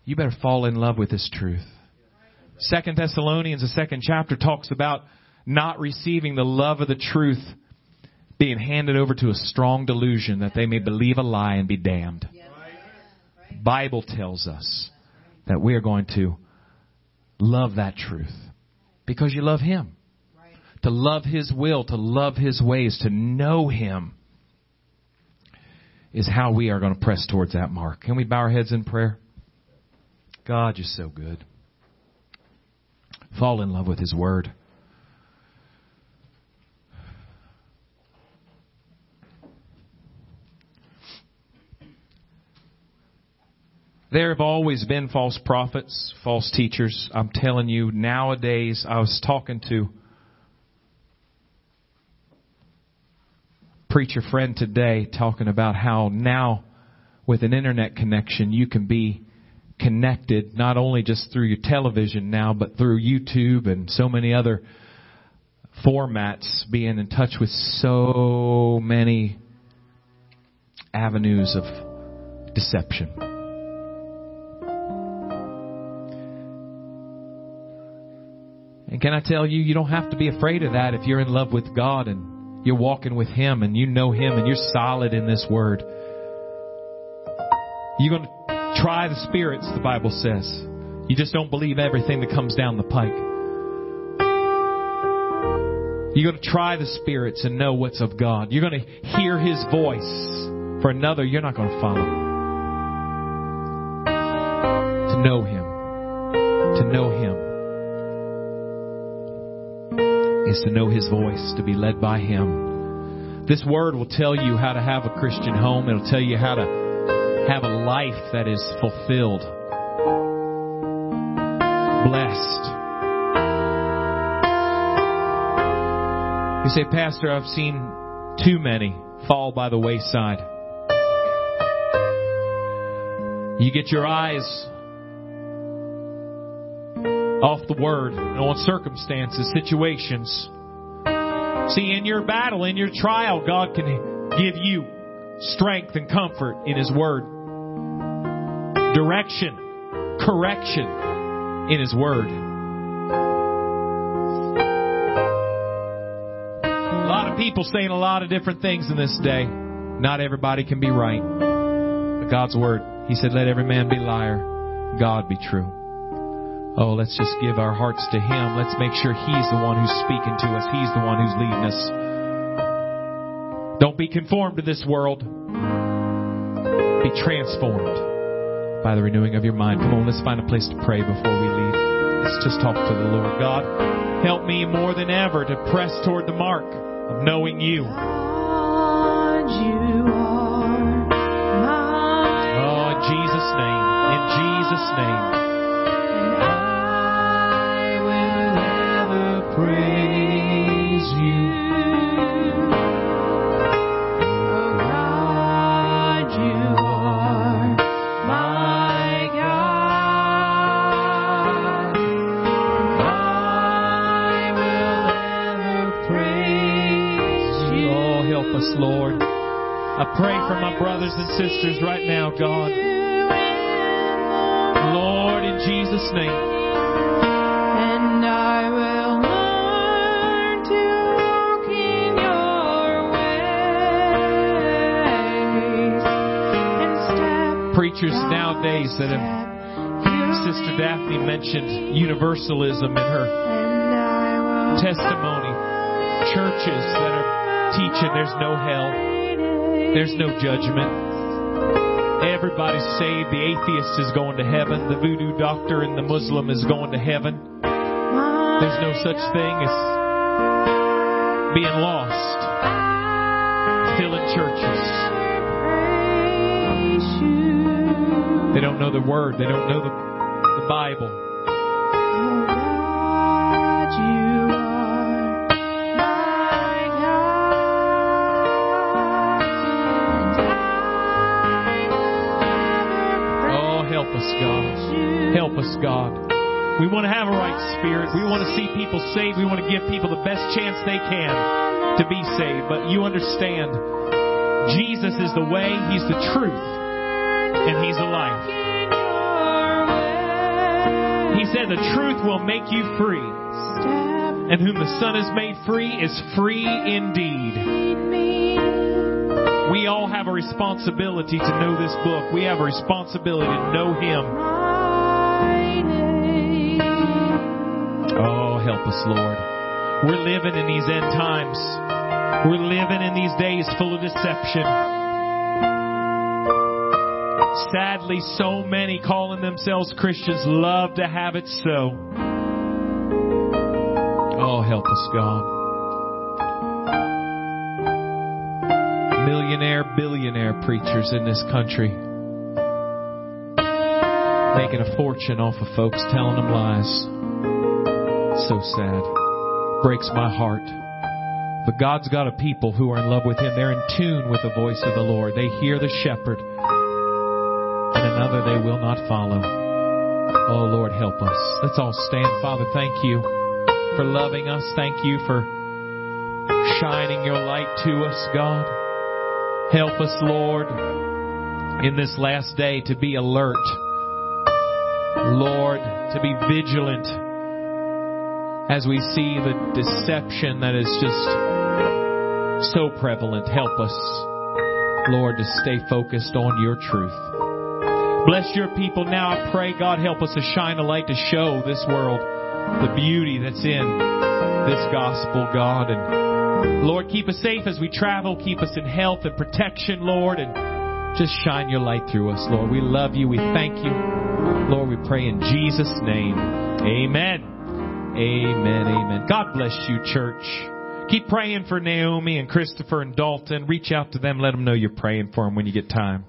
You better fall in love with this truth. Second Thessalonians, the second chapter, talks about not receiving the love of the truth, being handed over to a strong delusion that they may believe a lie and be damned. The Bible tells us that we are going to love that truth because you love him. To love his will, to love his ways, to know him is how we are going to press towards that mark. Can we bow our heads in prayer? God, you're so good. Fall in love with his word. There have always been false prophets, false teachers. I'm telling you, nowadays, I was talking to a preacher friend today talking about how now with an internet connection, you can be connected not only just through your television now, but through YouTube and so many other formats, being in touch with so many avenues of deception. And can I tell you, you don't have to be afraid of that if you're in love with God and you're walking with Him and you know Him and you're solid in this Word. You're going to try the spirits, the Bible says. You just don't believe everything that comes down the pike. You're going to try the spirits and know what's of God. You're going to hear His voice. For another, you're not going to follow. To know Him. To know Him is to know His voice, to be led by Him. This Word will tell you how to have a Christian home. It'll tell you how to have a life that is fulfilled, blessed. You say, Pastor, I've seen too many fall by the wayside. You get your eyes off the Word and on circumstances, situations. See, in your battle, in your trial, God can give you strength and comfort in His Word. Direction, correction in His Word. A lot of people saying a lot of different things in this day. Not everybody can be right. But God's Word, He said, let every man be liar, God be true. Oh, let's just give our hearts to Him. Let's make sure He's the one who's speaking to us. He's the one who's leading us. Don't be conformed to this world. Be transformed by the renewing of your mind. Come on, let's find a place to pray before we leave. Let's just talk to the Lord. God, help me more than ever to press toward the mark of knowing You. God, You are my oh, in Jesus' name. In Jesus' name. And I will ever praise You. Lord, I pray for my brothers and sisters right now, God. Lord, in Jesus' name. And I will learn to walk in Your ways and step. Preachers nowadays that have, Sister Daphne mentioned universalism in her testimony. Churches that are teaching there's no hell, there's no judgment, everybody's saved, the atheist is going to heaven, the voodoo doctor and the Muslim is going to heaven. There's no such thing as being lost. Filling churches, they don't know the Word, they don't know the, the Bible. God. Help us, God. We want to have a right spirit. We want to see people saved. We want to give people the best chance they can to be saved. But you understand, Jesus is the way, He's the truth, and He's the life. He said the truth will make you free. And whom the Son has made free is free indeed. We all have a responsibility to know this book. We have a responsibility to know Him. Oh, help us, Lord. We're living in these end times. We're living in these days full of deception. Sadly, so many calling themselves Christians love to have it so. Oh, help us, God. Millionaire, billionaire preachers in this country. making a fortune off of folks telling them lies. So sad. Breaks my heart. But God's got a people who are in love with Him. They're in tune with the voice of the Lord. They hear the shepherd, and another they will not follow. Oh, Lord, help us. Let's all stand. Father, thank you for loving us. Thank you for shining your light to us, God. Help us, Lord, in this last day to be alert. Lord, to be vigilant as we see the deception that is just so prevalent. Help us, Lord, to stay focused on your truth. Bless your people now, I pray. God, help us to shine a light to show this world the beauty that's in this gospel, God. And Lord, keep us safe as we travel. Keep us in health and protection, Lord. And just shine your light through us, Lord. We love you. We thank you. Lord, we pray in Jesus' name. Amen. Amen. Amen. God bless you, church. Keep praying for Naomi and Christopher and Dalton. Reach out to them. Let them know you're praying for them when you get time.